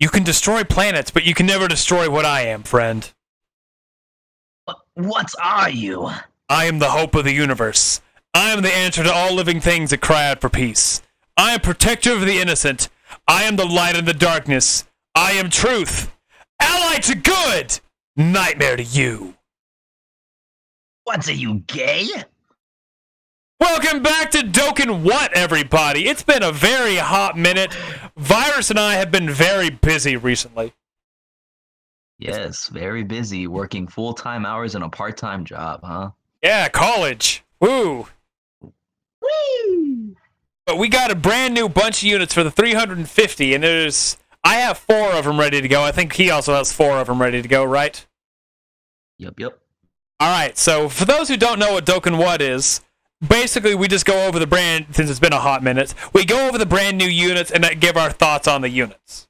You can destroy planets, but you can never destroy what I am, friend. What are you? I am the hope of the universe. I am the answer to all living things that cry out for peace. I am protector of the innocent. I am the light in the darkness. I am truth. Ally to good! Nightmare to you. What, are you gay? Welcome back to Dokkan What, everybody. It's been a very hot minute. Virus and I have been very busy recently. Yes, very busy, working full-time hours and a part-time job, huh? Yeah, college. Woo! Woo! But we got a brand new bunch of units for the 350, and I have 4 of them ready to go. I think he also has 4 of them ready to go, right? Yep. Alright, so for those who don't know what Dokkan What is, basically, we just go over the brand, since it's been a hot minute, we go over the brand new units and give our thoughts on the units.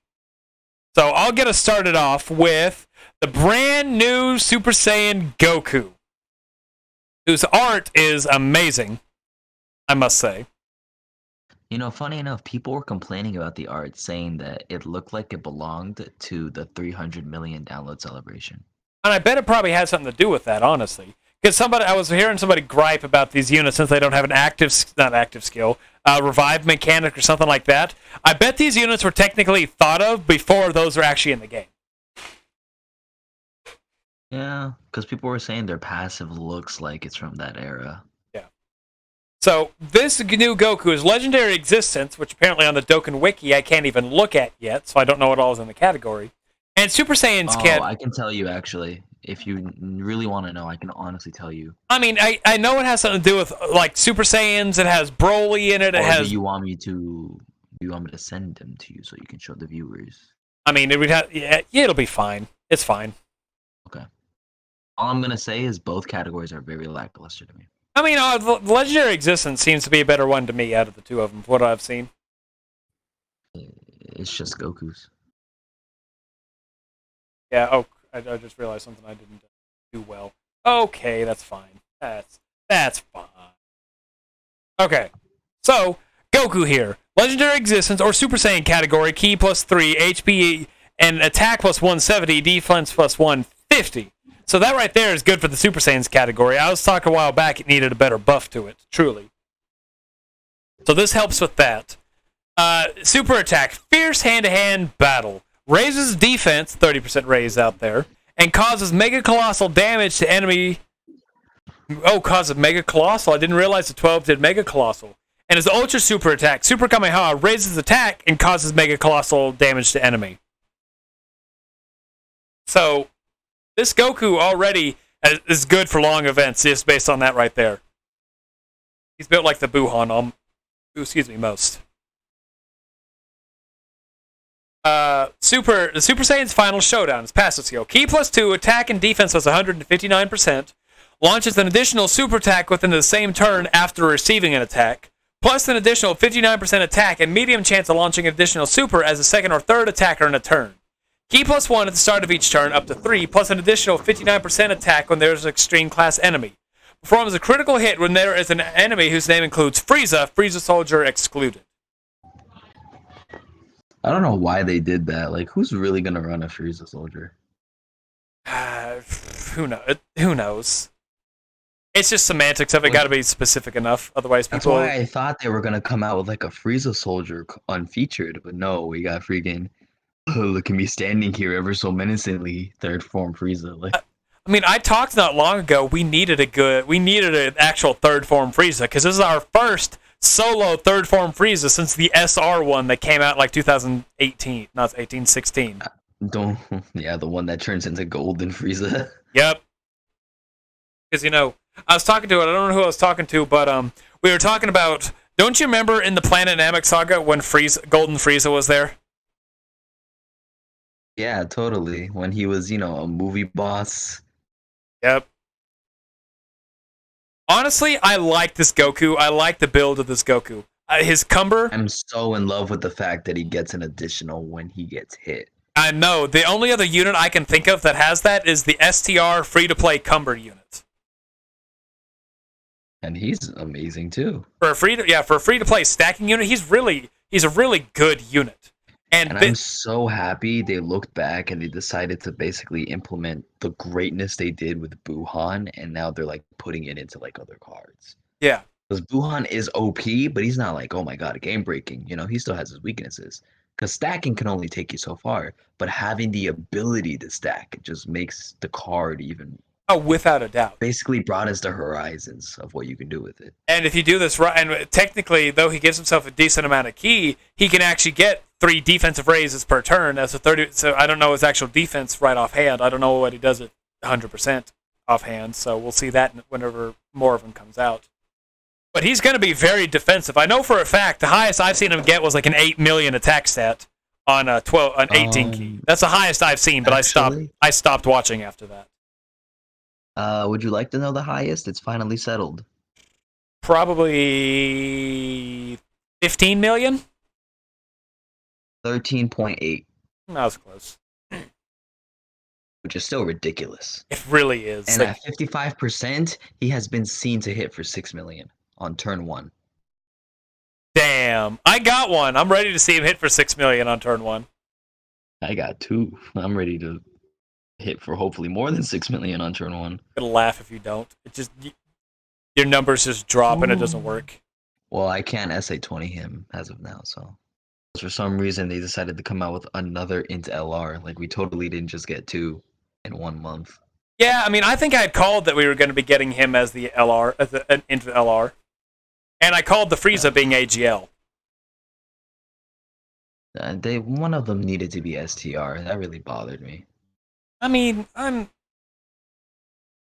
So I'll get us started off with the brand new Super Saiyan Goku, whose art is amazing, I must say. You know, funny enough, people were complaining about the art, saying that it looked like it belonged to the 300 million download celebration. And I bet it probably had something to do with that, honestly. Because I was hearing somebody gripe about these units since they don't have an revive mechanic or something like that. I bet these units were technically thought of before those were actually in the game. Yeah, because people were saying their passive looks like it's from that era. Yeah. So, this new Goku is Legendary Existence, which apparently on the Dokkan Wiki I can't even look at yet, so I don't know what all is in the category. And Super Saiyan's Cat. Oh, I can tell you, actually. If you really want to know, I can honestly tell you. I mean, I know it has something to do with, like, Super Saiyans. It has Broly in it. Or it has... Do you want me to send them to you so you can show the viewers? I mean, it'll be fine. It's fine. Okay. All I'm going to say is both categories are very lackluster to me. I mean, Legendary Existence seems to be a better one to me out of the two of them, from what I've seen. It's just Goku's. Yeah, oh, I just realized something I didn't do well. Okay, that's fine. That's fine. Okay, so, Goku here. Legendary Existence, or Super Saiyan category, Ki plus 3, HP, and Attack plus 170, Defense plus 150. So that right there is good for the Super Saiyans category. I was talking a while back, it needed a better buff to it, truly. So this helps with that. Super Attack, Fierce Hand-to-Hand Battle. Raises defense, 30% raise out there, and causes mega colossal damage to enemy. Oh, causes mega colossal. I didn't realize the 12 did mega colossal. And his ultra super attack, Super Kamehameha, raises attack and causes mega colossal damage to enemy. So, this Goku already is good for long events, just based on that right there. He's built like the Buuhan, most. The Super Saiyan's Final Showdown is passive skill. Ki plus 2, attack and defense plus 159%. Launches an additional super attack within the same turn after receiving an attack. Plus an additional 59% attack and medium chance of launching an additional super as a second or third attacker in a turn. Ki plus 1 at the start of each turn, up to 3, plus an additional 59% attack when there is an extreme class enemy. Performs a critical hit when there is an enemy whose name includes Frieza Soldier excluded. I don't know why they did that. Like, who's really going to run a Frieza Soldier? Who knows? It's just semantics of it. Got to be specific enough. Otherwise, people... That's why I thought they were going to come out with, like, a Frieza Soldier unfeatured. But no, we got freaking... Oh, look at me standing here ever so menacingly. Third form Frieza. Like... I mean, I talked not long ago. We needed an actual third form Frieza. Because this is our first... solo third form Frieza since the SR one that came out like 2018. No, it's 1816. The one that turns into golden Frieza. Yep. Because, you know, I don't know who I was talking to, but we were talking about, don't you remember in the Planet Namek Saga when Golden Frieza was there? Yeah, totally. When he was, you know, a movie boss. Yep. Honestly, I like this Goku. I like the build of this Goku. His Cumber... I'm so in love with the fact that he gets an additional when he gets hit. I know. The only other unit I can think of that has that is the STR free-to-play Cumber unit. And he's amazing, too. For a free-to-play stacking unit, he's a really good unit. And I'm so happy they looked back and they decided to basically implement the greatness they did with Buuhan, and now they're like putting it into like other cards. Yeah. Because Buuhan is OP, but he's not like, oh my god, game breaking. You know, he still has his weaknesses. Because stacking can only take you so far, but having the ability to stack just makes the card even... Oh, without a doubt. Basically broadens the horizons of what you can do with it. And if you do this right, and technically, though he gives himself a decent amount of ki, he can actually get 3 defensive raises per turn. That's a 30. So I don't know his actual defense right offhand. I don't know what he does at 100% offhand, so we'll see that whenever more of him comes out. But he's going to be very defensive. I know for a fact the highest I've seen him get was like an 8 million attack stat on a 18 key. That's the highest I've seen, but actually, I stopped watching after that. Would you like to know the highest? It's finally settled. Probably 15 million? 13.8. That was close. Which is still ridiculous. It really is. And at 55%, he has been seen to hit for 6 million. On turn 1. Damn. I got one. I'm ready to see him hit for 6 million on turn 1. I got 2. I'm ready to hit for hopefully more than 6 million on turn 1. I'm going to laugh if you don't. It just your numbers just drop. Ooh. And it doesn't work. Well, I can't SA20 him as of now, so. For some reason, they decided to come out with another int LR. Like, we totally didn't just get 2 in 1 month. Yeah, I mean, I think I had called that we were going to be getting him as the LR, as an int LR. And I called the Frieza being AGL. One of them needed to be STR. That really bothered me. I mean, I'm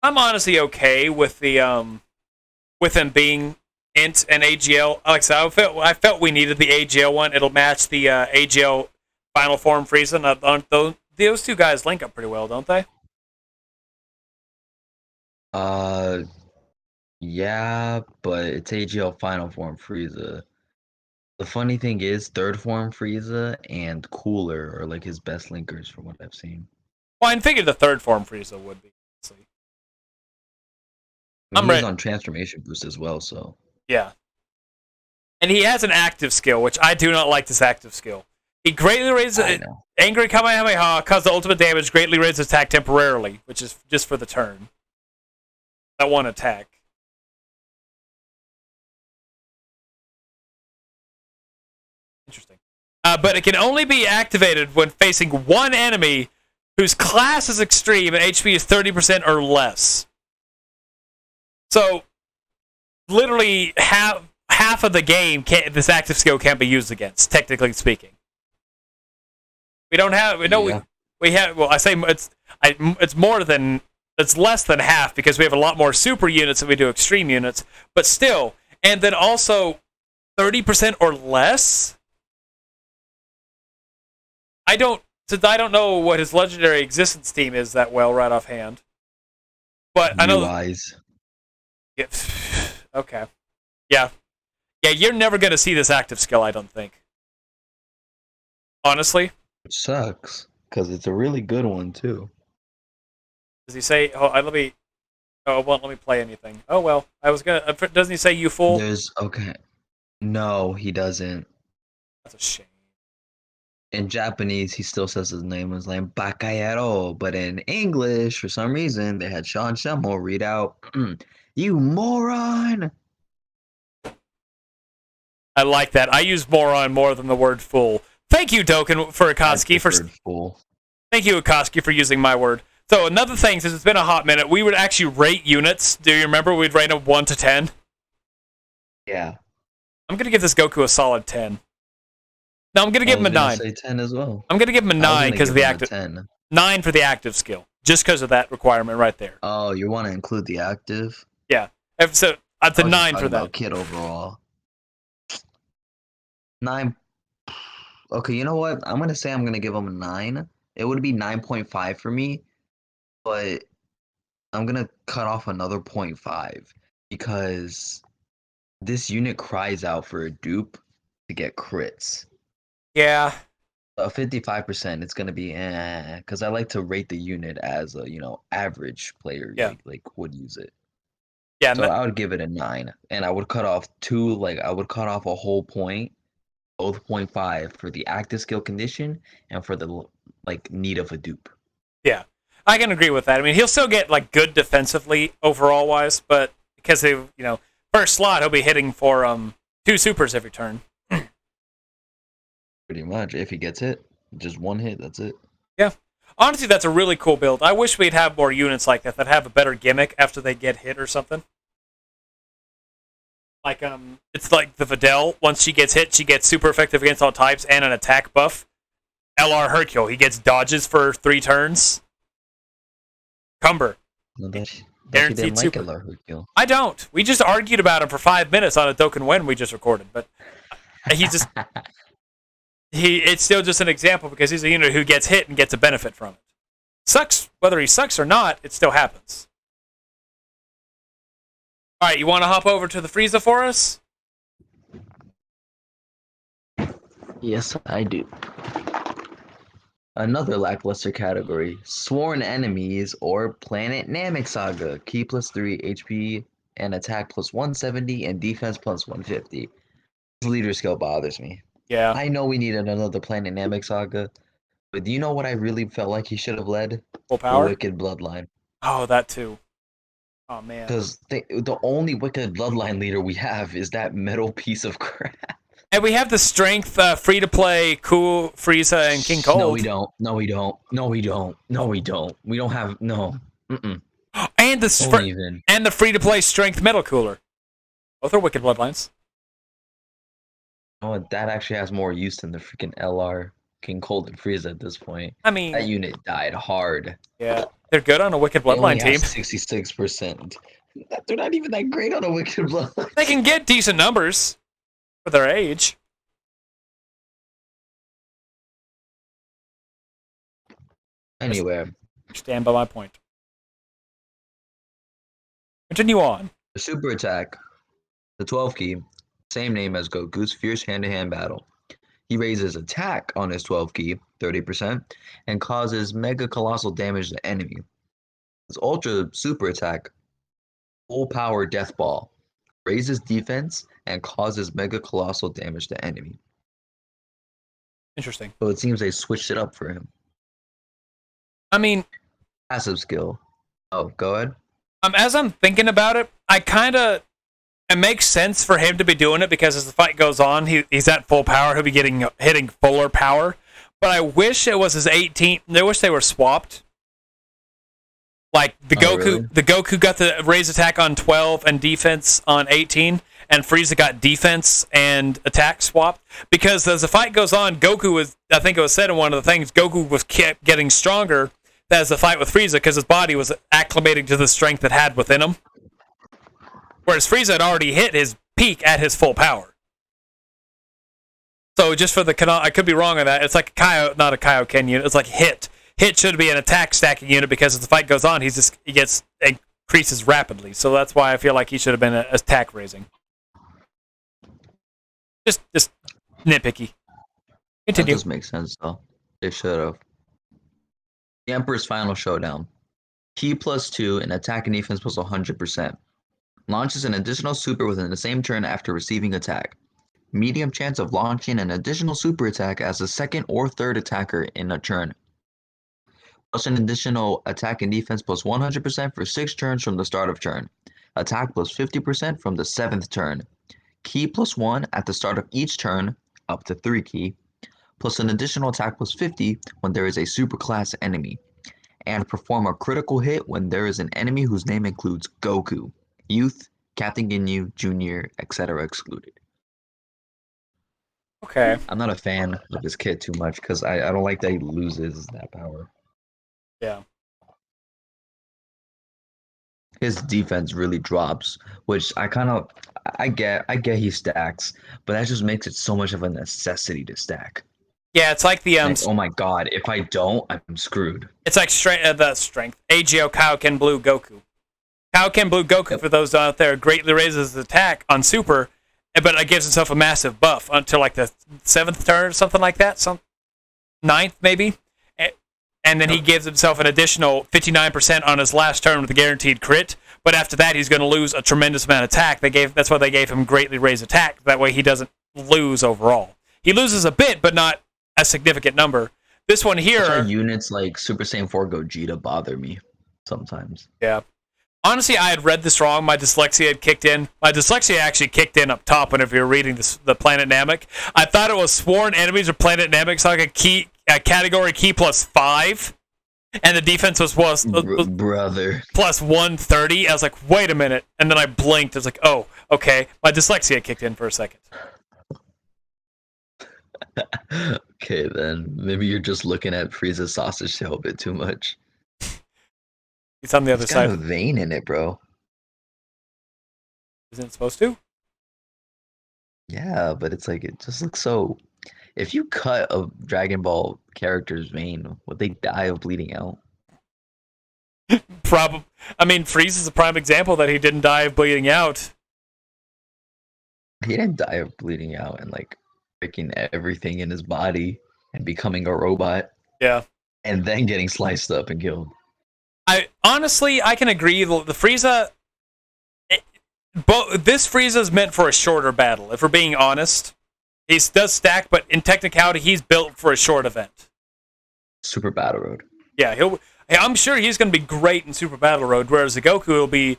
honestly okay with the with him being int and AGL. Like I felt we needed the AGL one. It'll match the AGL final form Frieza. Those two guys link up pretty well, don't they? Yeah, but it's AGL Final Form Frieza. The funny thing is, Third Form Frieza and Cooler are like his best linkers from what I've seen. Well, I figured the Third Form Frieza would be. Honestly. I mean, he's on Transformation Boost as well, so... Yeah. And he has an active skill, which I do not like this active skill. He greatly raises... Angry Kamehameha causes the ultimate damage, greatly raises attack temporarily, which is just for the turn. That one attack. Interesting. But it can only be activated when facing one enemy whose class is extreme and HP is 30% or less. So, literally half of the game, this active skill can't be used against, technically speaking. It's less than half because we have a lot more super units than we do extreme units, but still. And then also 30% or less? I don't know what his Legendary Existence team is that well right offhand. But I know... Lies. Yeah. Okay. Yeah. Yeah, you're never going to see this active skill, I don't think. Honestly. It sucks, because it's a really good one, too. Does he say... Oh, it won't let me play anything. Oh, well. I was going to... Doesn't he say you fool? Okay. No, he doesn't. That's a shame. In Japanese, he still says his name was like Bakayaro, but in English, for some reason, they had Sean Shemmel read out, "You moron!" I like that. I use moron more than the word fool. Thank you, Dokkan, for Akatsuki. Thank you, Akatsuki, for using my word. So another thing, since it's been a hot minute, we would actually rate units. Do you remember we'd rate them 1 to 10? Yeah. I'm going to give this Goku a solid 10. No, I'm going to give him a 9. Say 10 as well. I'm going to give him a 9 because of the active. 9 for the active skill, just because of that requirement right there. Oh, you want to include the active? Yeah. So that's a 9 for that. Kid overall. 9. Okay, you know what? I'm going to say I'm going to give him a 9. It would be 9.5 for me, but I'm going to cut off another 0.5 because this unit cries out for a dupe to get crits. Yeah. 55%, it's going to be because I like to rate the unit as a, average player like would use it. Yeah. So I would give it a 9, and I would cut off 2, like I would cut off a whole point 0.5 for the active skill condition and for the like need of a dupe. Yeah, I can agree with that. I mean, he'll still get like good defensively overall wise, but because they, you know, first slot he'll be hitting for 2 supers every turn. Pretty much, if he gets hit, just one hit, that's it. Yeah. Honestly, that's a really cool build. I wish we'd have more units like that have a better gimmick after they get hit or something. Like, it's like the Videl. Once she gets hit, she gets super effective against all types and an attack buff. Lr Hercule, he gets dodges for 3 turns. Cumber. No, guaranteed like super. Lr Hercule. I don't. We just argued about him for 5 minutes on a Dokkan Win we just recorded, but he just... It's still just an example because he's a unit who gets hit and gets a benefit from it. Sucks, whether he sucks or not, it still happens. All right, you want to hop over to the Frieza for us? Yes, I do. Another lackluster category, Sworn Enemies or Planet Namek Saga. Key +3, HP and attack +170 and defense +150. This leader skill bothers me. Yeah, I know we needed another Planet Namek Saga, but do you know what I really felt like he should have led? Full Power? The Wicked Bloodline. Oh, that too. Oh, man. Because the only Wicked Bloodline leader we have is that metal piece of crap. And we have the strength, free-to-play, cool Frieza and King Cold. No, we don't. No, we don't. No, we don't. No, we don't. We don't have... No. Mm-mm. And the free-to-play strength metal cooler. Both are Wicked Bloodlines. Oh, that actually has more use than the freaking Lr, King Cold, and Frieza at this point. I mean... That unit died hard. Yeah, they're good on a Wicked Bloodline team. 66%. They're not even that great on a Wicked Bloodline. They can get decent numbers for their age. Anyway. Stand by my point. Continue on. The super attack. The 12 key. Same name as Goku's fierce hand-to-hand battle. He raises attack on his 12 key, 30%, and causes mega colossal damage to enemy. His ultra super attack, full power death ball, raises defense and causes mega colossal damage to enemy. Interesting. So it seems they switched it up for him. I mean... Passive skill. Oh, go ahead. As I'm thinking about it, I kind of... It makes sense for him to be doing it because as the fight goes on, he's at full power. He'll be hitting fuller power. But I wish it was his 18th. I wish they were swapped. Like the Goku got the raise attack on 12 and defense on 18, and Frieza got defense and attack swapped. Because as the fight goes on, Goku was. I think it was said in one of the things. Goku was kept getting stronger as the fight with Frieza because his body was acclimating to the strength it had within him. Whereas Frieza had already hit his peak at his full power. So just for the... I could be wrong on that. It's like not a Kaioken unit. It's like hit. Hit should be an attack stacking unit because as the fight goes on, he increases rapidly. So that's why I feel like he should have been attack raising. Just nitpicky. Continue. That does make sense, though. They should have. The Emperor's Final Showdown. Key +2 and attack and defense +100%. Launches an additional super within the same turn after receiving attack. Medium chance of launching an additional super attack as a second or third attacker in a turn. Plus an additional attack and defense +100% for 6 turns from the start of turn. Attack +50% from the 7th turn. Key +1 at the start of each turn, up to 3 key. Plus an additional attack +50 when there is a super class enemy. And perform a critical hit when there is an enemy whose name includes Goku. Youth, Captain Ginyu, Junior, etc. excluded. Okay. I'm not a fan of this kid too much because I don't like that he loses that power. Yeah. His defense really drops, which I get he stacks, but that just makes it so much of a necessity to stack. Yeah, it's like the like, oh my god, if I don't, I'm screwed. It's like the strength. AGO, Kaioken Blue, Goku. Kaioken Blue Goku, for those out there, greatly raises his attack on Super, but it gives himself a massive buff until like the 7th turn or something like that, 9th maybe, and then he gives himself an additional 59% on his last turn with a guaranteed crit, but after that he's going to lose a tremendous amount of attack. That's why they gave him greatly raised attack, that way he doesn't lose overall. He loses a bit, but not a significant number. This one here... units like Super Saiyan 4 Gogeta bother me sometimes. Yeah. Honestly, I had read this wrong. My dyslexia had kicked in. My dyslexia actually kicked in up top whenever you were reading this, the Planet Namek. I thought it was Sworn Enemies or Planet Namek Saga category key plus 5. And the defense was brother plus 130. I was like, wait a minute. And then I blinked. I was like, oh, okay. My dyslexia kicked in for a second. Okay, then. Maybe you're just looking at Frieza's sausage tail a bit too much. It's on the other side. It's got a vein in it, bro. Isn't it supposed to? Yeah, but it's like, it just looks so... If you cut a Dragon Ball character's vein, would they die of bleeding out? Probably. I mean, Frieza's a prime example that he didn't die of bleeding out. He didn't die of bleeding out and, like, breaking everything in his body and becoming a robot. Yeah. And then getting sliced up and killed. I can agree. The Frieza... This Frieza's meant for a shorter battle, if we're being honest. He does stack, but in technicality, he's built for a short event. Super Battle Road. Yeah, I'm sure he's going to be great in Super Battle Road, whereas the Goku will be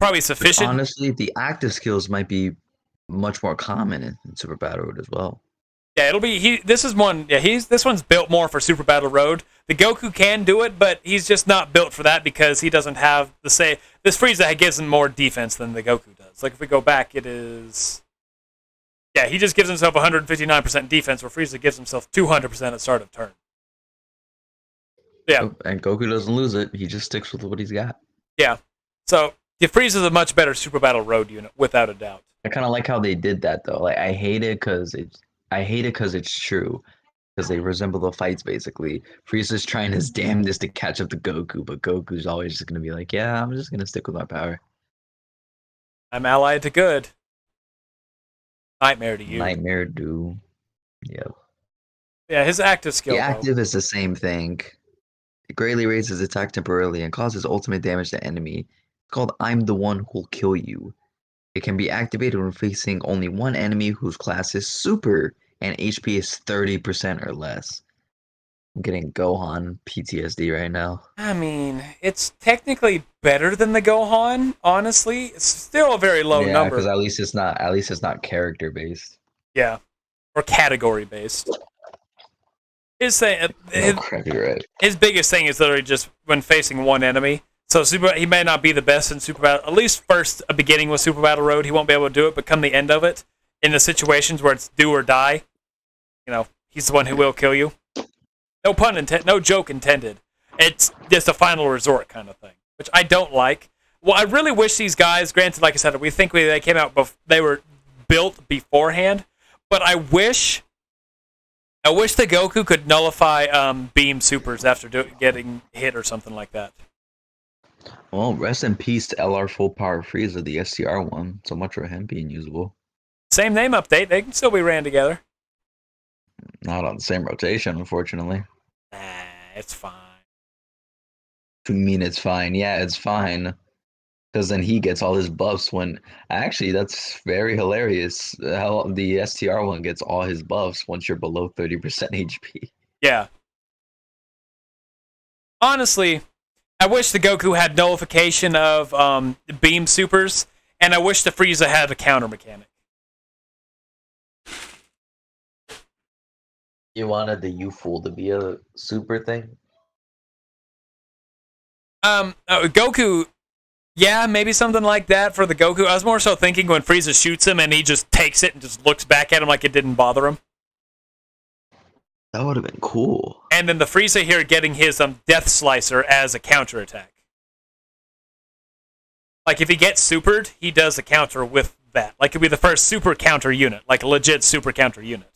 probably sufficient. But honestly, the active skills might be much more common in Super Battle Road as well. Yeah, it'll be... this one's built more for Super Battle Road. The Goku can do it, but he's just not built for that because he doesn't have the same... This Frieza gives him more defense than the Goku does. Like, if we go back, it is... Yeah, he just gives himself 159% defense, where Frieza gives himself 200% at start of turn. Yeah. And Goku doesn't lose it. He just sticks with what he's got. Yeah. So, Frieza's a much better Super Battle Road unit, without a doubt. I kind of like how they did that, though. Like, I hate it because it's true. Because they resemble the fights, basically. Frieza's trying his damnedest to catch up to Goku, but Goku's always just going to be like, yeah, I'm just going to stick with my power. I'm allied to good. Nightmare to you. Nightmare do. Yep. Yeah, his active skill. The active is the same thing. It greatly raises attack temporarily and causes ultimate damage to enemy. It's called I'm the One Who'll Kill You. It can be activated when facing only one enemy whose class is super and HP is 30% or less. I'm getting Gohan PTSD right now. I mean, it's technically better than the Gohan, honestly. It's still a very low number. Yeah, because at least it's not character based. Yeah, or category based. His biggest thing is literally just when facing one enemy. So he may not be the best in Super Battle. At least beginning with Super Battle Road, he won't be able to do it. But come the end of it, in the situations where it's do or die, you know, he's the one who will kill you. No pun intended. No joke intended. It's just a final resort kind of thing, which I don't like. Well, I really wish these guys, granted, like I said, they came out, they were built beforehand, but I wish the Goku could nullify beam supers after getting hit or something like that. Well, rest in peace to Lr Full Power Frieza, the SCR one. So much for him being usable. Same name update. They can still be ran together. Not on the same rotation, unfortunately. Nah, it's fine. You mean it's fine? Yeah, it's fine. Because then he gets all his buffs when... Actually, that's very hilarious. How the STR one gets all his buffs once you're below 30% HP. Yeah. Honestly, I wish the Goku had nullification of beam supers, and I wish the Frieza had a counter mechanic. You wanted the U-Fool to be a super thing? Goku, yeah, maybe something like that for the Goku. I was more so thinking when Frieza shoots him and he just takes it and just looks back at him like it didn't bother him. That would have been cool. And then the Frieza here getting his Death Slicer as a counterattack. Like, if he gets supered, he does a counter with that. Like, it'd be the first super counter unit. Like, a legit super counter unit.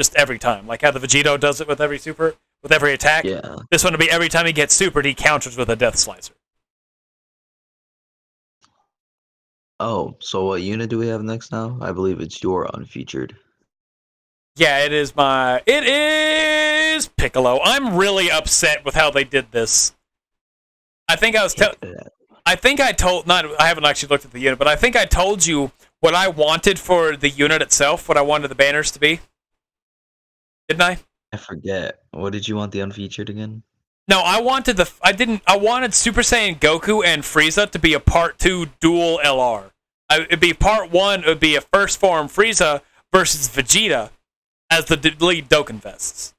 Just every time. Like how the Vegito does it with every super, with every attack. Yeah. This one will be every time he gets supered, he counters with a Death Slicer. Oh, so what unit do we have next now? I believe it's your unfeatured. Yeah, it is Piccolo. I'm really upset with how they did this. I think I told you what I wanted for the unit itself, what I wanted the banners to be. Didn't I? I forget. What did you want the unfeatured again? No, I wanted the... I wanted Super Saiyan Goku and Frieza to be a Part 2 dual LR. It'd be Part 1, it would be a first form Frieza versus Vegeta as the lead Dokkan Fests.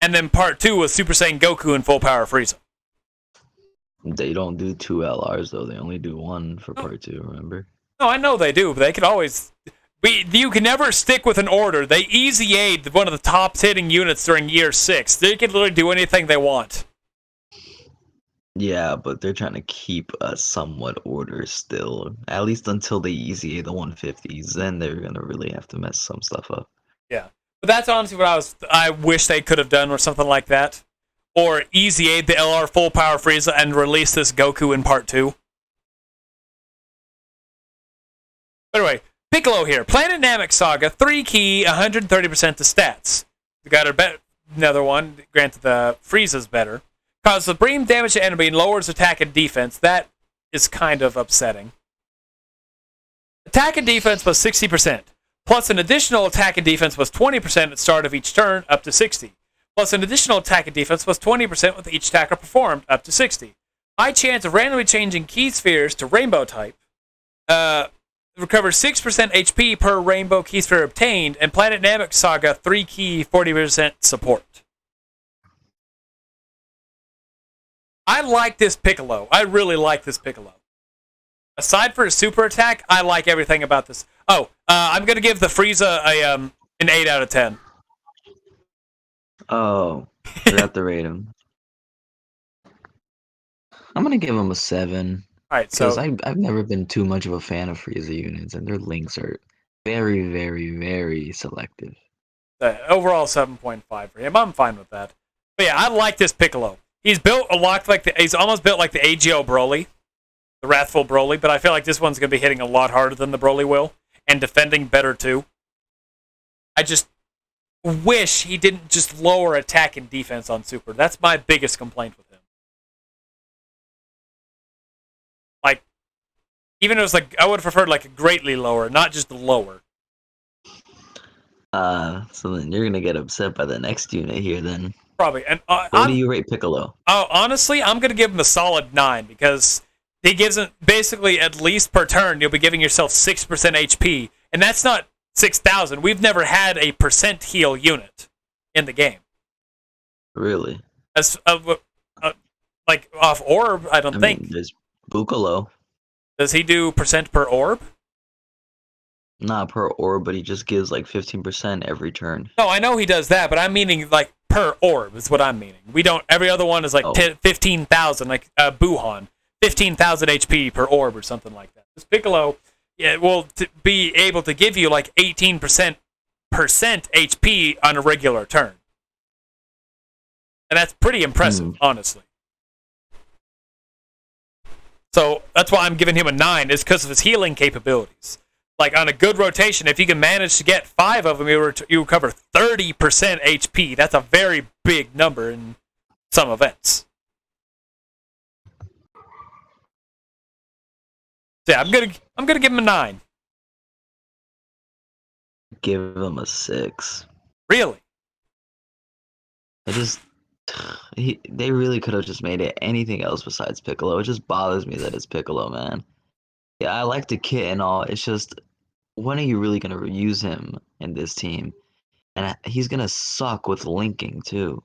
And then Part 2 was Super Saiyan Goku and Full Power Frieza. They don't do two LRs, though. They only do one for Part 2, remember? No, I know they do, but they could always... You can never stick with an order. They easy aid one of the top-hitting units during year 6. They can literally do anything they want. Yeah, but they're trying to keep a somewhat order still. At least until they easy aid the 150s. Then they're going to really have to mess some stuff up. Yeah. But that's honestly what I wish they could have done, or something like that. Or easy aid the LR Full Power Frieza and release this Goku in Part 2. Anyway, Piccolo here. Planet Namek Saga, 3 key, 130% to stats. We got another one. Granted, the Frieza's better. Causes supreme damage to enemy and lowers attack and defense. That is kind of upsetting. Attack and defense was 60%. Plus an additional attack and defense was 20% at the start of each turn, up to 60%. Plus an additional attack and defense was 20% with each attacker performed, up to 60. High chance of randomly changing key spheres to rainbow type. Recovers 6% HP per rainbow key sphere obtained, and Planet Namek Saga 3 key 40% support. I like this Piccolo. I really like this Piccolo. Aside for his super attack, I like everything about this. Oh, I'm going to give the Frieza an 8 out of 10. Oh, forgot to rate him. I'm gonna give him a 7. All right, so I've never been too much of a fan of Frieza units, and their links are very, very, very selective. Overall, 7.5 for him. I'm fine with that. But yeah, I like this Piccolo. He's built a lot like he's almost built like the AGO Broly, the Wrathful Broly. But I feel like this one's gonna be hitting a lot harder than the Broly will, and defending better too. I just wish he didn't just lower attack and defense on Super. That's my biggest complaint with him. Like, even if it was like, I would have preferred like a greatly lower, not just lower. So then you're gonna get upset by the next unit here then. Probably. And what do you rate Piccolo? Oh, honestly, I'm gonna give him a solid 9 because he gives him basically at least per turn you'll be giving yourself 6% HP, and that's not 6,000. We've never had a percent heal unit in the game. Really? As like off orb, I don't think. There's Piccolo. Does he do percent per orb? Not per orb, but he just gives like 15% every turn. No, I know he does that, but I'm meaning like per orb is what I'm meaning. We don't. Every other one is like 15,000, like Buuhan, 15,000 HP per orb or something like that. This Piccolo. Yeah, well, to be able to give you like 18% HP on a regular turn. And that's pretty impressive, honestly. So that's why I'm giving him a 9, is because of his healing capabilities. Like, on a good rotation, if you can manage to get 5 of them, you recover 30% HP. That's a very big number in some events. Yeah, I'm gonna give him a 9. Give him a 6. Really? They really could have just made it anything else besides Piccolo. It just bothers me that it's Piccolo, man. Yeah, I like the kit and all. It's just, when are you really gonna use him in this team? And he's gonna suck with linking too.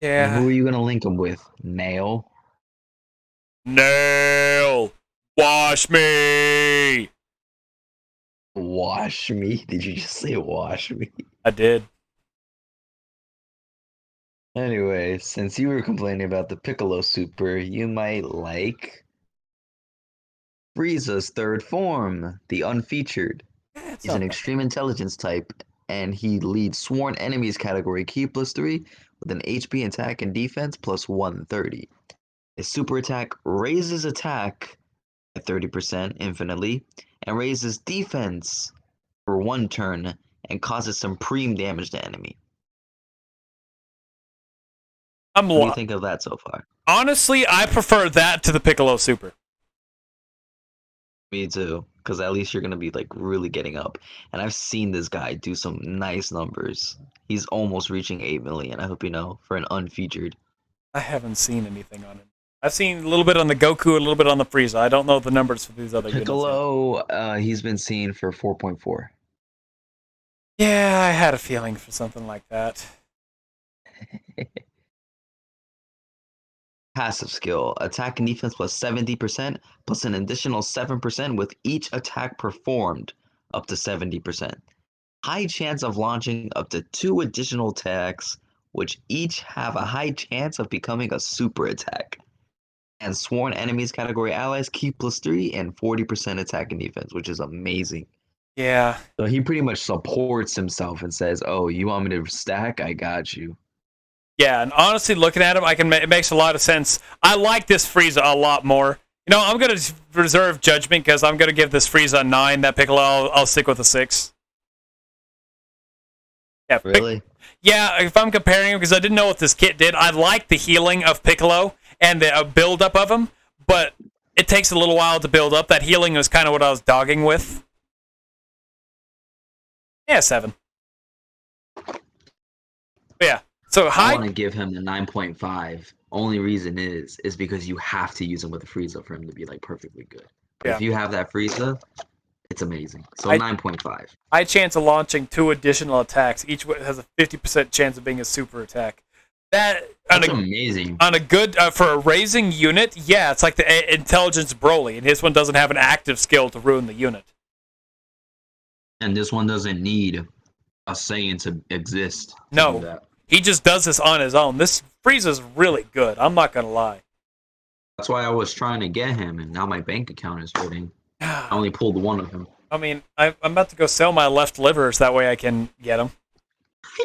Yeah. And who are you gonna link him with? Nail. Nail. Wash me? Did you just say wash me? I did. Anyway, since you were complaining about the Piccolo Super, you might like Frieza's third form, the unfeatured. He's an extreme intelligence type, and he leads Sworn Enemies category key +3 with an HP attack and defense +130. His super attack raises attack at 30% infinitely, and raises defense for 1 turn, and causes supreme damage to enemy. What do you think of that so far? Honestly, I prefer that to the Piccolo Super. Me too, because at least you're going to be like really getting up. And I've seen this guy do some nice numbers. He's almost reaching 8 million, I hope you know, for an unfeatured. I haven't seen anything on it. I've seen a little bit on the Goku, a little bit on the Frieza. I don't know the numbers for these other. Piccolo, he's been seen for 4.4. Yeah, I had a feeling for something like that. Passive skill. Attack and defense plus 70%, plus an additional 7% with each attack performed, up to 70%. High chance of launching up to 2 additional attacks, which each have a high chance of becoming a super attack. And Sworn Enemies category allies keep plus 3 and 40% attack and defense, which is amazing. Yeah. So he pretty much supports himself and says, oh, you want me to stack? I got you. Yeah, and honestly, looking at him, it makes a lot of sense. I like this Frieza a lot more. You know, I'm going to reserve judgment because I'm going to give this Frieza a 9. That Piccolo, I'll stick with a 6. Yeah, really? Yeah, if I'm comparing him, because I didn't know what this kit did. I like the healing of Piccolo and the build-up of him, but it takes a little while to build up. That healing was kind of what I was dogging with. Yeah, 7. But yeah. So I want to give him the 9.5. Only reason is because you have to use him with a Frieza for him to be like perfectly good. But yeah. If you have that Frieza, it's amazing. So 9.5. High chance of launching 2 additional attacks. Each has a 50% chance of being a super attack. That's amazing. On a good for a raising unit, yeah, it's like the intelligence Broly, and his one doesn't have an active skill to ruin the unit. And this one doesn't need a Saiyan to exist. No. He just does this on his own. This Frieza's really good. I'm not going to lie. That's why I was trying to get him, and now my bank account is hurting. I only pulled one of him. I mean, I'm about to go sell my left liver, so that way I can get him.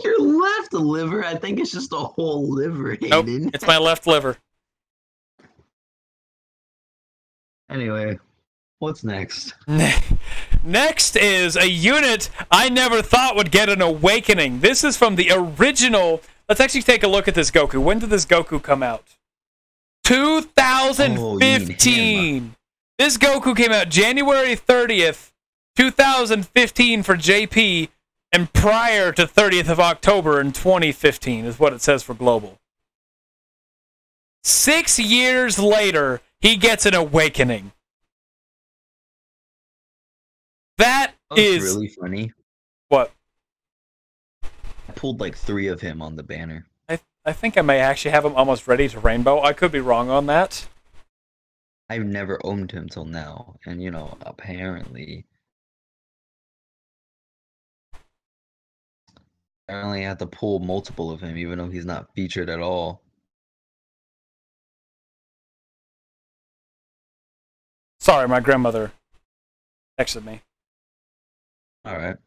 Your left liver? I think it's just a whole liver, Hayden. Nope, it's my left liver. Anyway, what's next? Next is a unit I never thought would get an awakening. This is from the original. Let's actually take a look at this Goku. When did this Goku come out? 2015. This Goku came out January 30th, 2015 for JP, and prior to 30th of October in 2015 is what it says for global. 6 years later, he gets an awakening. That is really funny. What? I pulled like 3 of him on the banner. I think I may actually have him almost ready to rainbow. I could be wrong on that. I've never owned him till now, and you know, apparently I had to pull multiple of him, even though he's not featured at all. Sorry, my grandmother texted me. All right.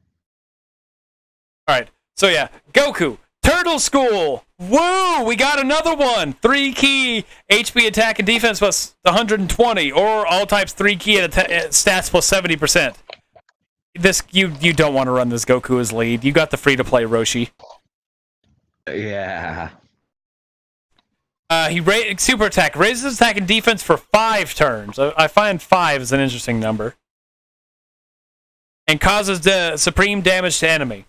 So yeah, Goku, Turtle School. Woo! We got another one. 3 key HP attack and defense plus 120, or all types 3 key and stats plus 70%. This you don't want to run this Goku as lead. You got the free to play Roshi. Yeah. He super attack raises his attack and defense for 5 turns. I find 5 is an interesting number. And causes the supreme damage to enemy.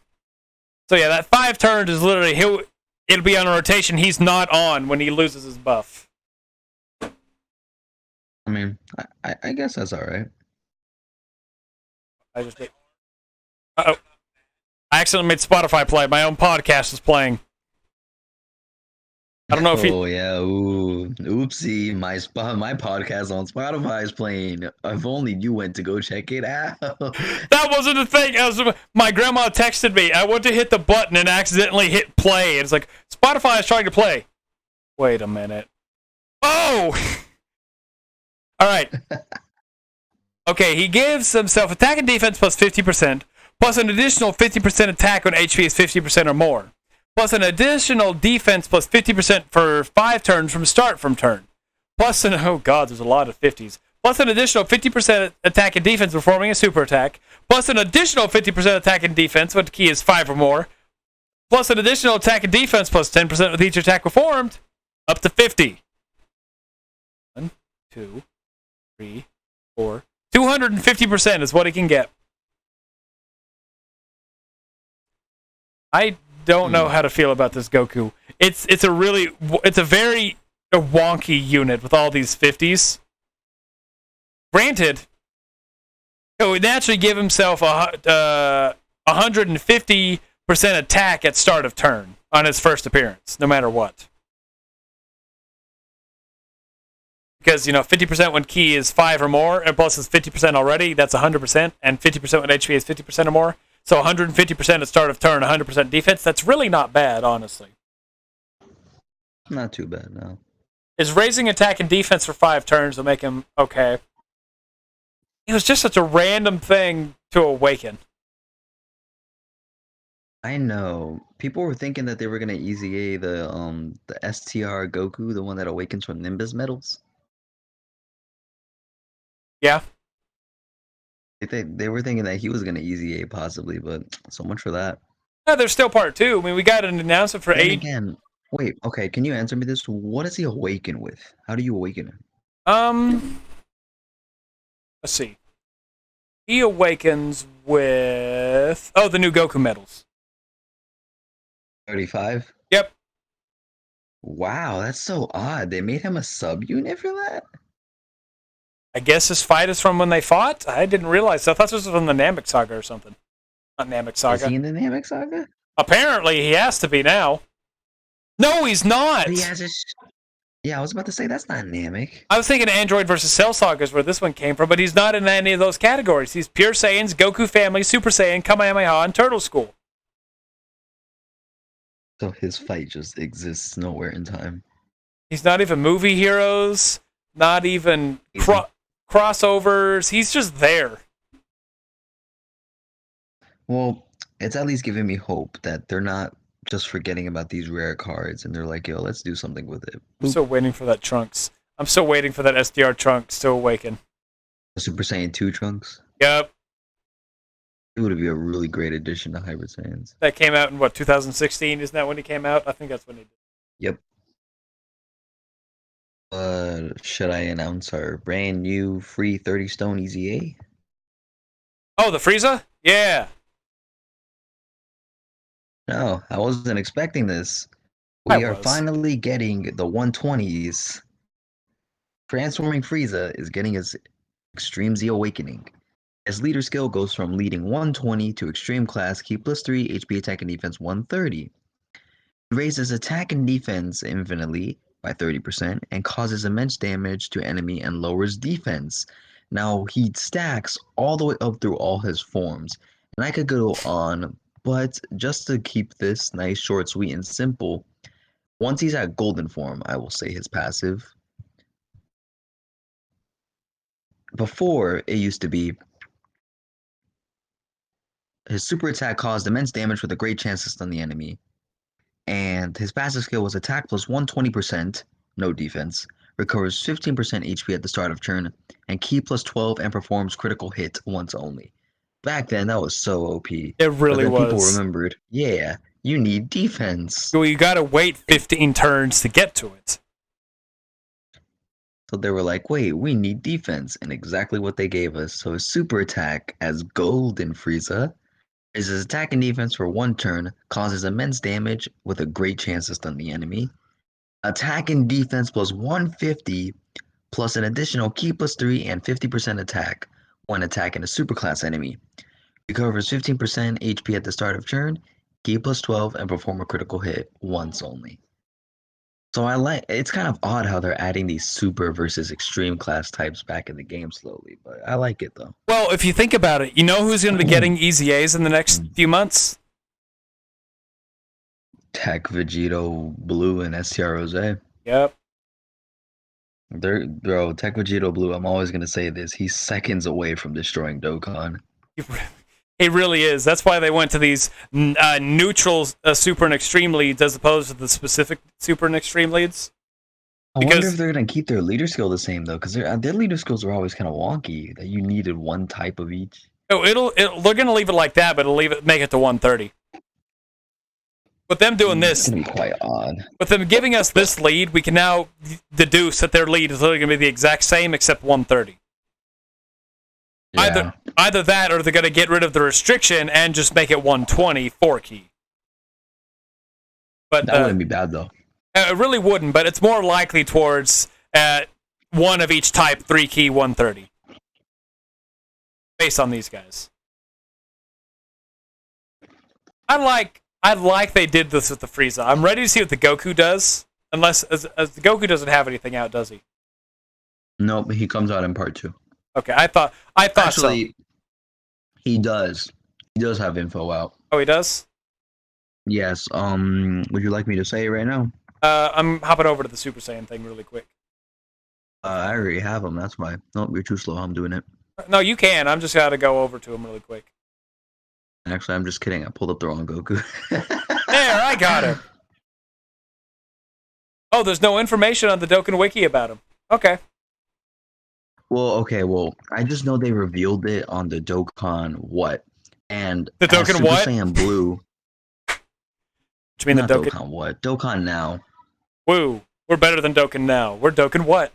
So yeah, that 5 turns is literally it'll be on a rotation he's not on when he loses his buff. I mean, I guess that's alright. Uh-oh. I accidentally made Spotify play. My own podcast is playing. I don't know if you... Oh, yeah. Ooh. Oopsie. My podcast on Spotify is playing. If only you went to go check it out. That wasn't the thing. My grandma texted me. I went to hit the button and accidentally hit play. It's like, Spotify is trying to play. Wait a minute. Oh! All right. Okay, he gives himself attack and defense plus 50%, plus an additional 50% attack when HP is 50% or more. Plus an additional defense plus 50% for 5 turns from start from turn. Plus an... Oh, God, there's a lot of 50s. Plus an additional 50% attack and defense performing a super attack. Plus an additional 50% attack and defense when the key is 5 or more. Plus an additional attack and defense plus 10% with each attack performed. Up to 50. 1, 2, 3, 4, 250% is what it can get. I don't know how to feel about this Goku. It's a very wonky unit with all these 50s. Granted, it would naturally give himself a 150% attack at start of turn on his first appearance, no matter what. Because, 50% when ki is 5 or more, and plus it's 50% already, that's 100%, and 50% when HP is 50% or more. So 150% at start of turn, 100% defense. That's really not bad, honestly. Not too bad, no. Is raising attack and defense for 5 turns will make him okay. It was just such a random thing to awaken. I know. People were thinking that they were going to easy A the STR Goku, the one that awakens from Nimbus Metals. Yeah. They were thinking that he was going to easy A possibly, but so much for that. Yeah, there's still part 2. I mean, we got an announcement for 8. Again, wait, okay, can you answer me this? What does he awaken with? How do you awaken him? Let's see. He awakens with... Oh, the new Goku medals. 35? Yep. Wow, that's so odd. They made him a subunit for that? I guess his fight is from when they fought? I didn't realize. I thought this was from the Namek Saga or something. Not Namek Saga. Is he in the Namek Saga? Apparently, he has to be now. No, he's not! He has I was about to say, that's not Namek. I was thinking Android versus Cell Saga is where this one came from, but he's not in any of those categories. He's Pure Saiyans, Goku Family, Super Saiyan, Kamehameha, and Turtle School. So his fight just exists nowhere in time. He's not even movie heroes, not even crossovers. He's just there. Well, it's at least giving me hope that they're not just forgetting about these rare cards, and they're like, yo, let's do something with it. I'm still waiting for that Trunks. I'm still waiting for that SDR Trunks to awaken. Super Saiyan 2 Trunks? Yep. It would be a really great addition to Hybrid Saiyans. That came out in, 2016? Isn't that when he came out? I think that's when he did. Yep. Should I announce our brand new free 30-stone EZA? Oh, the Frieza? Yeah. No, I wasn't expecting this. We are finally getting the 120s. Transforming Frieza is getting his Extreme Z Awakening. His leader skill goes from leading 120 to Extreme Class, Ki plus 3, HP Attack and Defense 130. He raises Attack and Defense infinitely by 30% and causes immense damage to enemy and lowers defense. Now he stacks all the way up through all his forms. And I could go on... But just to keep this nice, short, sweet, and simple, once he's at golden form, I will say his passive. Before, it used to be his super attack caused immense damage with a great chance to stun the enemy. And his passive skill was attack plus 120%, no defense, recovers 15% HP at the start of turn, and Ki plus 12 and performs critical hit once only. Back then, that was so OP. It really was. People remembered, yeah, you need defense. Well, you gotta wait 15 turns to get to it. So they were like, wait, we need defense. And exactly what they gave us. So his super attack as Golden Frieza is his attack and defense for 1 turn, causes immense damage with a great chance to stun the enemy. Attack and defense plus 150, plus an additional Ki plus 3 and 50% attack when attacking a superclass enemy. Recovers 15% HP at the start of turn, Ki plus 12, and perform a critical hit once only. So it's kind of odd how they're adding these super versus extreme class types back in the game slowly, but I like it though. Well, if you think about it, you know who's going to be getting EZAs in the next few months? Tech Vegito Blue and STR Rose. Yep. Bro, Tech Vegito Blue, I'm always going to say this, he's seconds away from destroying Dokkan. He really is. That's why they went to these neutral super and extreme leads as opposed to the specific super and extreme leads. I wonder if they're going to keep their leader skill the same, though, because their leader skills are always kind of wonky, that you needed one type of each. Oh, they're going to leave it like that, but make it to 130. With them doing this, it's gonna be quite odd. With them giving us this lead, we can now deduce that their lead is literally going to be the exact same, except 130. Yeah. Either that, or they're going to get rid of the restriction and just make it 120 4-key. But that wouldn't be bad, though. It really wouldn't, but it's more likely towards one of each type, 3-key, 130. Based on these guys. I like they did this with the Frieza. I'm ready to see what the Goku does. Unless, as the Goku doesn't have anything out, does he? No, but he comes out in part 2. Okay, I thought actually, so. He does. He does have info out. Oh, he does? Yes. Would you like me to say it right now? I'm hopping over to the Super Saiyan thing really quick. I already have him. That's why. Nope, you're too slow. I'm doing it. No, you can. I'm just gotta go over to him really quick. Actually, I'm just kidding. I pulled up the wrong Goku. There, I got him. Oh, there's no information on the Dokkan Wiki about him. Okay. Well, I just know they revealed it on the Dokkan What. And the Dokkan Super What? Saiyan Blue. What you mean the Dokkan What? Dokkan Now. Woo. We're better than Dokkan Now. We're Dokkan What?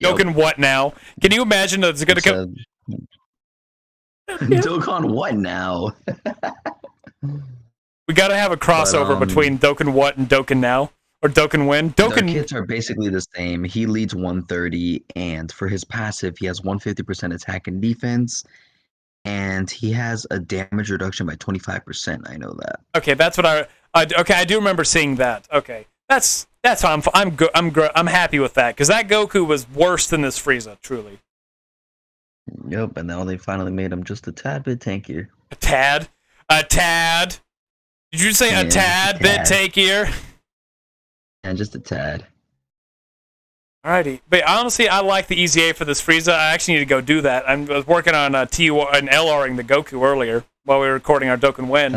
Yep. Dokkan What Now? Can you imagine that's going to come? Dokkan What Now? We got to have a crossover between Dokkan What and Dokkan Now. Or Dokkan Win. The kids are basically the same. He leads 130, and for his passive, he has 150% attack and defense, and he has a damage reduction by 25%. I know that. Okay, that's what I do remember seeing that. Okay, that's how I'm happy with that, because that Goku was worse than this Frieza, truly. Yep, and now they finally made him just a tad bit tankier. A tad? A tad? Did you say a tad bit tankier? And just a tad. Alrighty. But honestly, I like the EZA for this Frieza. I actually need to go do that. I was working on LRing the Goku earlier while we were recording our Dokkan Win.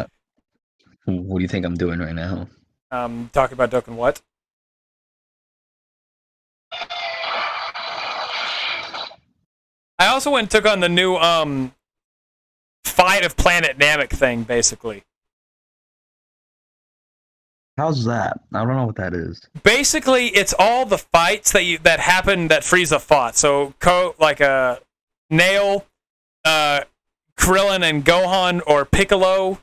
What do you think I'm doing right now? Talking about Dokkan What? I also went and took on the new Fight of Planet Namek thing, basically. How's that? I don't know what that is. Basically, it's all the fights that happened that Frieza fought. So, Nail, Krillin and Gohan, or Piccolo,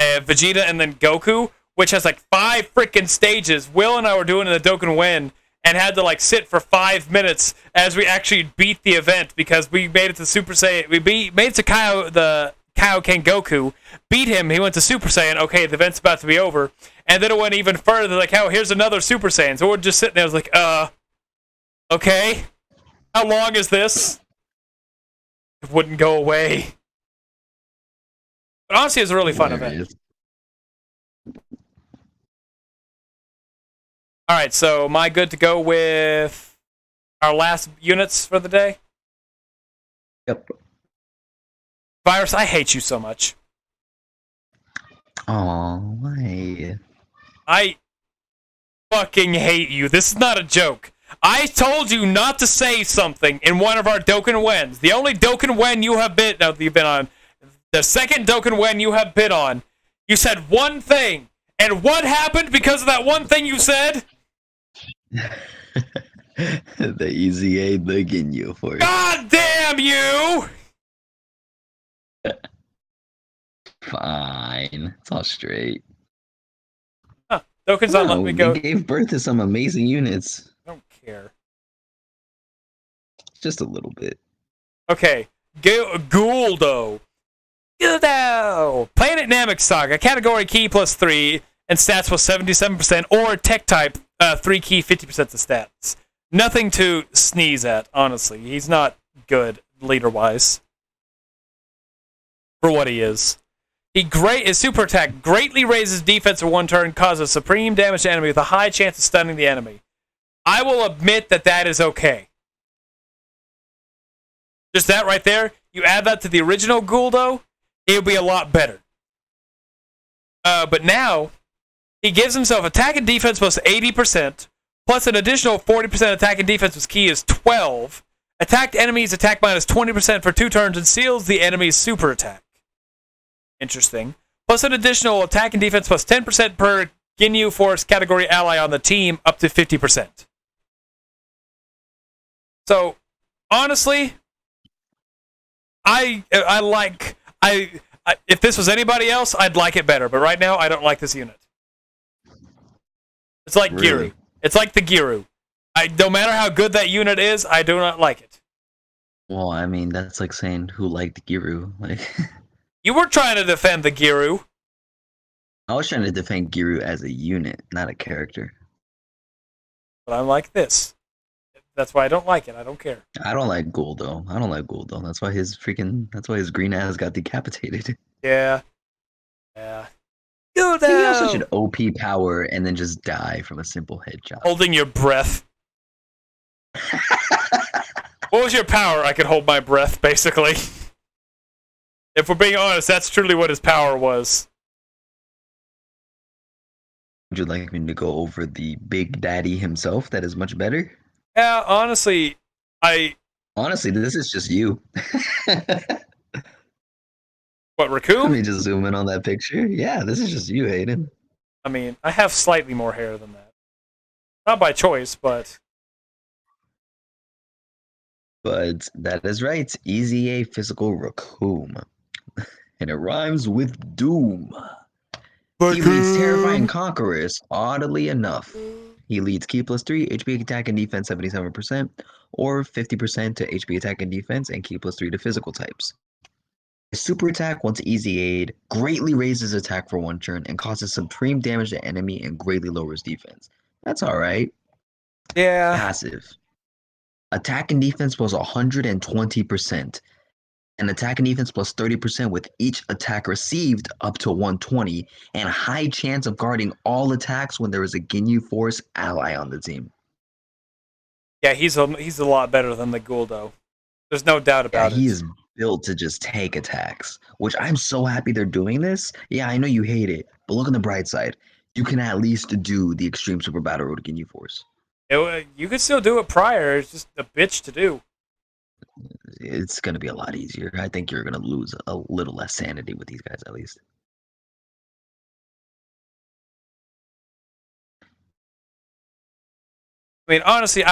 Vegeta, and then Goku, which has 5 freaking stages. Will and I were doing in the Dokkan Win and had to sit for 5 minutes as we actually beat the event, because we made it to Super Saiyan. We made it to Kaioken Goku, beat him, he went to Super Saiyan, okay, the event's about to be over, and then it went even further, oh, here's another Super Saiyan, so we're just sitting there, I was okay, how long is this? It wouldn't go away. But honestly, it was a really fun event. Alright, so am I good to go with our last units for the day? Yep. Virus, I hate you so much. Aw, why? I fucking hate you. This is not a joke. I told you not to say something in one of our Dokkan Wins. The only Dokkan Wen you've been on. The second Dokkan Wen you have been on. You said one thing. And what happened because of that one thing you said? The EZA begging you for it. God damn you! Fine. It's all straight. Huh. Dokkan's not letting me go. They gave birth to some amazing units. I don't care. Just a little bit. Okay. Guldo. Guldo! Planet Namek Saga. Category key +3. And stats was 77%. Or tech type 3 key 50% to stats. Nothing to sneeze at, honestly. He's not good leader-wise. For what he is. His super attack greatly raises defense for one turn, causes supreme damage to enemy with a high chance of stunning the enemy. I will admit that is okay. Just that right there, you add that to the original Guldo, it would be a lot better. But now, he gives himself attack and defense +80%, plus an additional 40% attack and defense, which key is 12. Attacked enemies attack -20% for 2 turns and seals the enemy's super attack. Interesting. Plus an additional attack and defense +10% per Ginyu Force category ally on the team, up to 50%. So, honestly, I if this was anybody else, I'd like it better. But right now, I don't like this unit. It's like really? Giru. It's like the Giru. No matter how good that unit is, I do not like it. Well, I mean, that's like saying who liked Giru. Like, you were trying to defend the Giru. I was trying to defend Giru as a unit, not a character. But I'm like this. That's why I don't like it. I don't care. I don't like Guldo. That's why his green ass got decapitated. Yeah. Guldo! He has such an OP power and then just die from a simple headshot. Holding your breath. What was your power? I could hold my breath, basically. If we're being honest, that's truly what his power was. Would you like me to go over the Big Daddy himself? That is much better. Yeah, honestly, Honestly, this is just you. What, Raccoon? Let me just zoom in on that picture. Yeah, this is just you, Hayden. I mean, I have slightly more hair than that. Not by choice, but... But that is right. Easy A physical Raccoon. And it rhymes with doom. Raccoon. He leads terrifying conquerors, oddly enough. He leads key plus 3, HP attack and defense 77%, or 50% to HP attack and defense, and key plus 3 to physical types. His super attack, once easy aid, greatly raises attack for one turn and causes supreme damage to enemy and greatly lowers defense. That's alright. Yeah. Passive. Attack and defense plus 120%, and attack and defense plus 30% with each attack received up to 120, and high chance of guarding all attacks when there is a Ginyu Force ally on the team. Yeah, he's a lot better than the Guldo. There's no doubt about it. He is built to just take attacks, which I'm so happy they're doing this. Yeah, I know you hate it, but look on the bright side. You can at least do the Extreme Super Battle Road Ginyu Force. You could still do it prior. It's just a bitch to do. It's going to be a lot easier. I think you're going to lose a little less sanity with these guys, at least. I mean, honestly,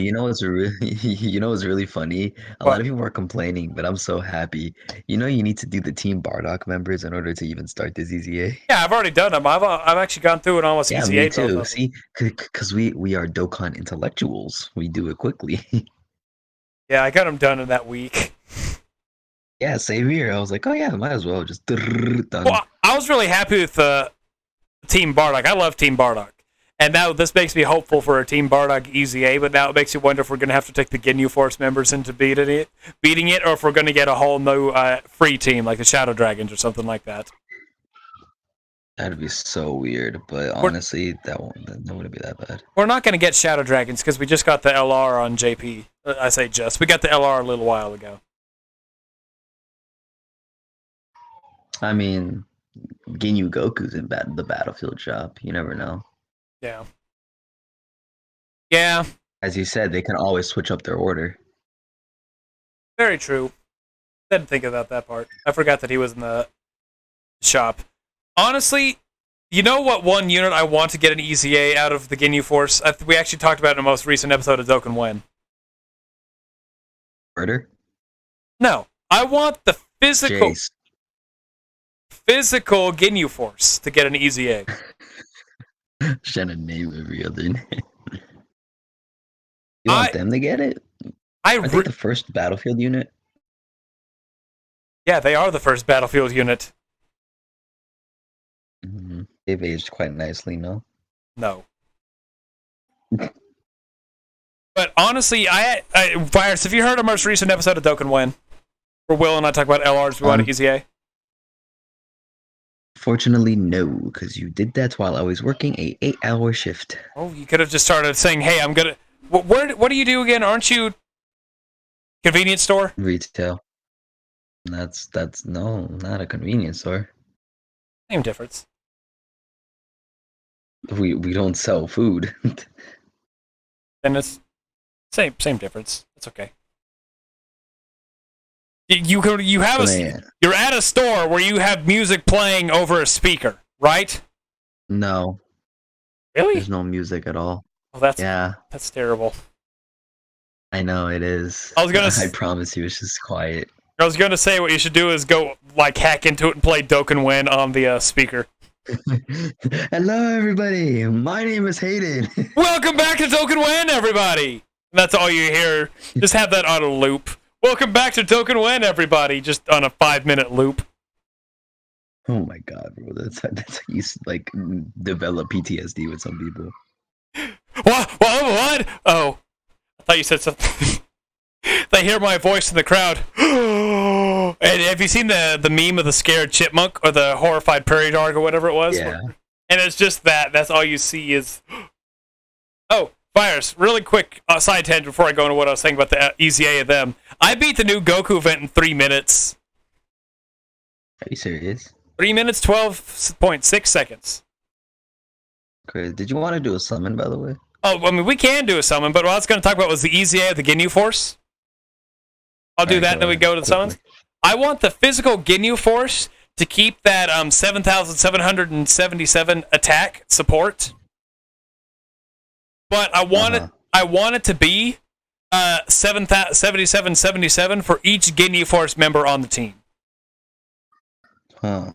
you know what's really funny? A lot of people are complaining, but I'm so happy. You know you need to do the Team Bardock members in order to even start this EZA? Yeah, I've already done them. I've actually gone through it almost EZA. Yeah, me too. Though. See? Because we are Dokkan intellectuals. We do it quickly. Yeah, I got them done in that week. Yeah, same here. I was like, oh yeah, might as well just. Well, I was really happy with Team Bardock. I love Team Bardock, and now this makes me hopeful for a Team Bardock EZA. But now it makes me wonder if we're going to have to take the Ginyu Force members into beating it, or if we're going to get a whole new free team like the Shadow Dragons or something like that. That'd be so weird, but honestly, that wouldn't be that bad. We're not going to get Shadow Dragons because we just got the Lr on JP. I say just. We got the Lr a little while ago. I mean, Ginyu Goku's in the Battlefield shop. You never know. Yeah. Yeah. As you said, they can always switch up their order. Very true. Didn't think about that part. I forgot that he was in the shop. Honestly, you know what one unit I want to get an EZA out of the Ginyu Force? We actually talked about it in the most recent episode of Dokkan Win. Murder? No. I want the physical... Jace. Physical Ginyu Force to get an EZA. Should I name every other name? You want them to get it? Are they the first Battlefield unit? Yeah, they are the first Battlefield unit. Mm-hmm. They've aged quite nicely, no? No. But honestly, Virus, have you heard our most recent episode of Dokkan Win? Where Will and I talk about LRs we want to EZA? Fortunately, no, because you did that while I was working a 8-hour shift. Oh, you could have just started saying, hey, I'm gonna... What do you do again? Aren't you... Convenience store? Retail. That's... No, not a convenience store. Same difference. We don't sell food. Then it's same difference. It's okay. You're at a store where you have music playing over a speaker, right? No. Really? There's no music at all. Well, that's terrible. I know it is. I promise you, it's just quiet. I was going to say what you should do is go like hack into it and play Dokkan Win on the speaker. Hello, everybody. My name is Hayden. Welcome back to Dokkan Win, everybody. That's all you hear. Just have that on a loop. Welcome back to Dokkan Win, everybody. Just on a 5-minute loop. Oh my god, bro. That's how you like develop PTSD with some people. What? Oh, I thought you said something. They hear my voice in the crowd. And have you seen the meme of the scared chipmunk or the horrified prairie dog or whatever it was? Yeah. And it's just that. That's all you see is... Oh, Virus, really quick side tangent before I go into what I was thinking about the EZA of them. I beat the new Goku event in 3 minutes. Are you serious? 3 minutes, 12.6 seconds. Chris, did you want to do a summon, by the way? Oh, I mean, we can do a summon, but what I was going to talk about was the EZA of the Ginyu Force. I'll do that, and then we go to the summons. I want the physical Ginyu Force to keep that 7,777 attack support, but I want it to be 7,777 for each Ginyu Force member on the team, and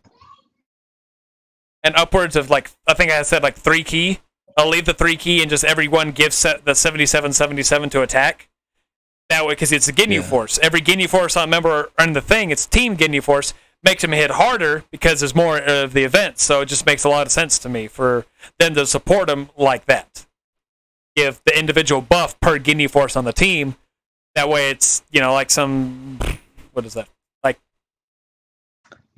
upwards of like I think I said like 3 key. I'll leave the 3 key, and just everyone gives the 7,777 to attack. That way, because it's a Ginyu Force. Every Ginyu Force on member in the thing, it's Team Ginyu Force, makes them hit harder because there's more of the event. So it just makes a lot of sense to me for them to support them like that. Give the individual buff per Ginyu Force on the team. That way it's, you know, like some... What is that? Like...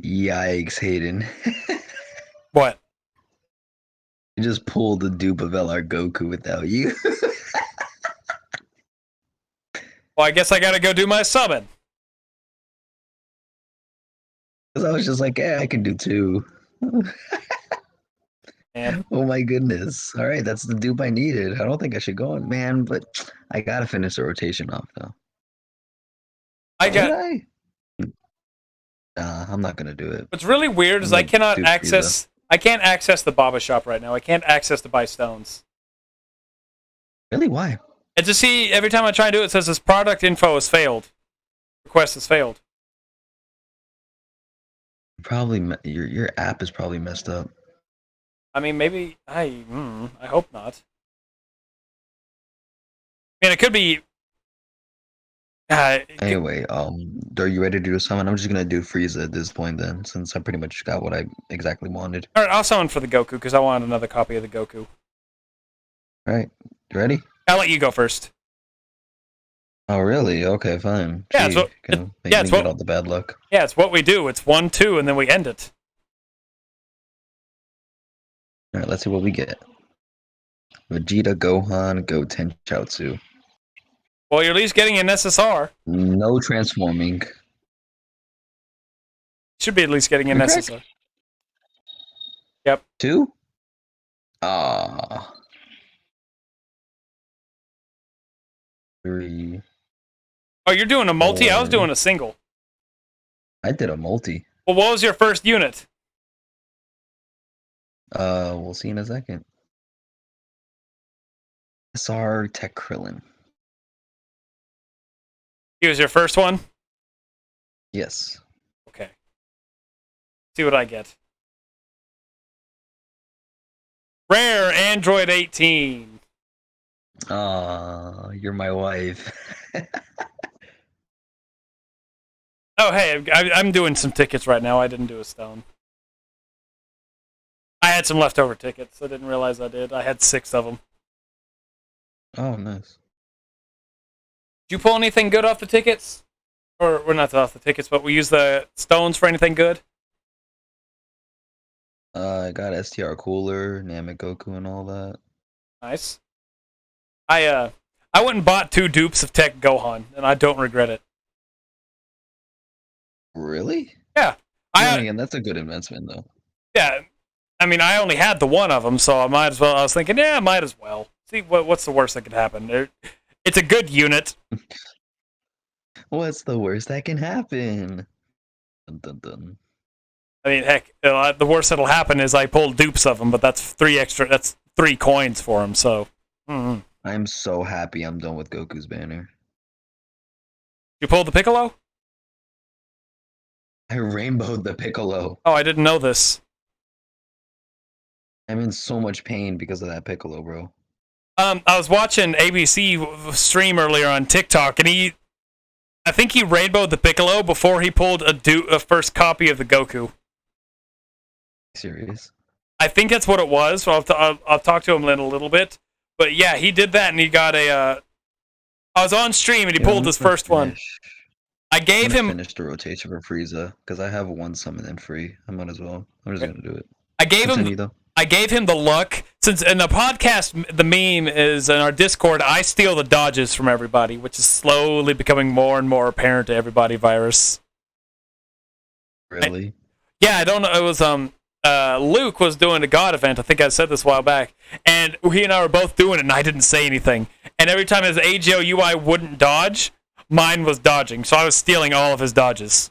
Yikes, Hayden. What? You just pulled the dupe of Lr Goku without you. Well, I guess I gotta go do my summon. Because I was just like, I can do two. Oh my goodness. All right, that's the dupe I needed. I don't think I should go on, man, but I gotta finish the rotation off, though. Nah, I'm not gonna do it. What's really weird is I can't access the Baba shop right now. I can't access to buy stones. Really? Why? And to see, every time I try and do it, it says this product info has failed. Request has failed. Probably your app is probably messed up. I mean, maybe I hope not. I mean, it could be. Anyway, are you ready to do a summon? I'm just gonna do Frieza at this point then, since I pretty much got what I exactly wanted. All right, I'll summon for the Goku because I want another copy of the Goku. All right, you ready? I'll let you go first. Oh, really? Okay, fine. Yeah, it's what, get all the bad luck. Yeah, it's what we do. It's 1, 2, and then we end it. All right, let's see what we get. Vegeta, Gohan, Go Tenchautsu. Well, you're at least getting an SSR. No transforming. Should be at least getting an SSR. Correct? Yep. 2? Ah. 3. Oh, you're doing a multi? 4. I was doing a single. I did a multi. Well, what was your first unit? We'll see in a second. SR Tech Krillin. He was your first one? Yes. Okay. See what I get. Rare Android 18. Aww, you're my wife. Oh, hey, I'm doing some tickets right now. I didn't do a stone. I had some leftover tickets. I didn't realize I did. I had 6 of them. Oh, nice. Did you pull anything good off the tickets? Or, we're not off the tickets, but we use the stones for anything good? I got STR Cooler, Namek Goku, and all that. Nice. I went and bought 2 dupes of Tech Gohan, and I don't regret it. Really? Yeah. Again, that's a good investment, though. Yeah. I mean, I only had the one of them, so I might as well. I was thinking, I might as well. See, what's the worst that could happen? It's a good unit. What's the worst that can happen? Dun, dun, dun. I mean, heck, the worst that'll happen is I pulled dupes of them, but that's 3 extra. That's 3 coins for them, so... Mm-hmm. I'm so happy I'm done with Goku's banner. You pulled the Piccolo? I rainbowed the Piccolo. Oh, I didn't know this. I'm in so much pain because of that Piccolo, bro. I was watching ABC stream earlier on TikTok, and I think he rainbowed the Piccolo before he pulled a first copy of the Goku. Serious? I think that's what it was. So I'll talk to him in a little bit. But yeah, he did that, and he got a. I was on stream, and he pulled his first one. I gave him. Finish the rotation for Frieza because I have one summon and free. I might as well. I'm just gonna do it. I gave him the luck since in the podcast the meme is in our Discord. I steal the dodges from everybody, which is slowly becoming more and more apparent to everybody. Virus. Really? Yeah, I don't know. It was Luke was doing a God event. I think I said this a while back, and he and I were both doing it, and I didn't say anything. And every time his AGO UI wouldn't dodge, mine was dodging, so I was stealing all of his dodges.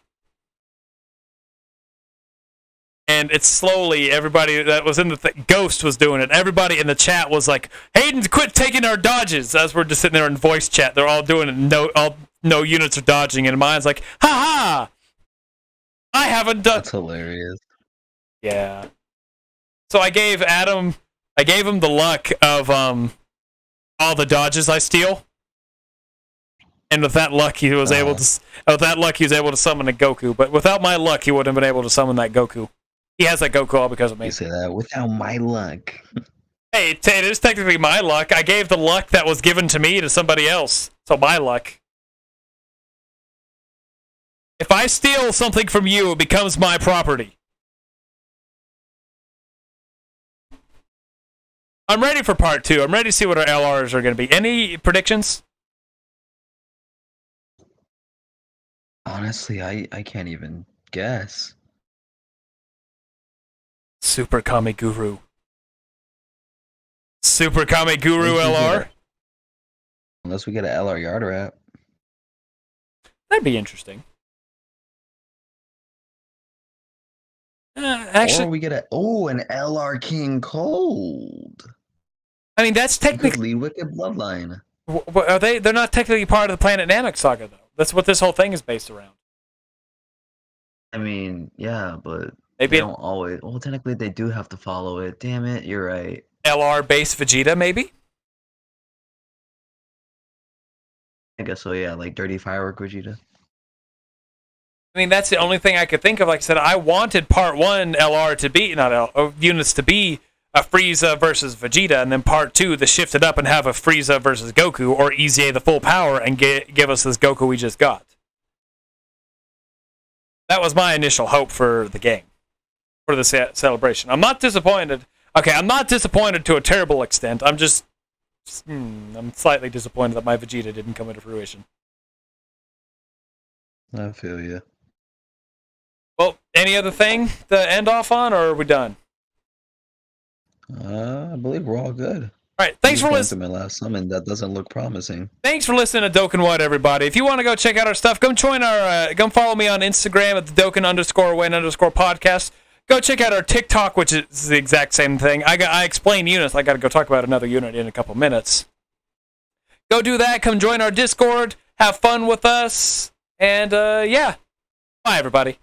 And it's slowly, everybody that was in the Ghost was doing it. Everybody in the chat was like, Hayden, quit taking our dodges! As we're just sitting there in voice chat, they're all doing it, no units are dodging, and mine's like, ha-ha! I haven't done... That's hilarious. Yeah. So I gave him the luck of all the dodges I steal. And with that luck he was able to summon a Goku, but without my luck he wouldn't have been able to summon that Goku. He has that Goku all because of me. You say that without my luck. Hey, it is technically my luck. I gave the luck that was given to me to somebody else. So my luck. If I steal something from you, it becomes my property. I'm ready for part 2. I'm ready to see what our LRs are going to be. Any predictions? Honestly, I can't even guess. Super Kami Guru LR? Unless we get an LR Yardarat. That'd be interesting. Actually, or we get an Lr King Cold. I mean, that's technically Wicked Bloodline. Are they? They're not technically part of the Planet Namek Saga, though. That's what this whole thing is based around. I mean, yeah, but maybe they don't always. Well, technically, they do have to follow it. Damn it, you're right. Lr based Vegeta, maybe. I guess so. Yeah, like Dirty Firework Vegeta. I mean, that's the only thing I could think of. Like I said, I wanted part 1 LR to be, units to be a Frieza versus Vegeta, and then part 2 to shift it up and have a Frieza versus Goku, or EZA the full power, and give us this Goku we just got. That was my initial hope for the game, for the celebration. I'm not disappointed. Okay, I'm not disappointed to a terrible extent. I'm just I'm slightly disappointed that my Vegeta didn't come into fruition. I feel you. Well, any other thing to end off on, or are we done? I believe we're all good. All right, thanks for listening. Last summon that doesn't look promising. Thanks for listening to Dokkan What, everybody. If you want to go check out our stuff, come join our. Come follow me on Instagram at the Dokkan_Win_podcast. Go check out our TikTok, which is the exact same thing. I explain units. I got to go talk about another unit in a couple minutes. Go do that. Come join our Discord. Have fun with us. And yeah, bye everybody.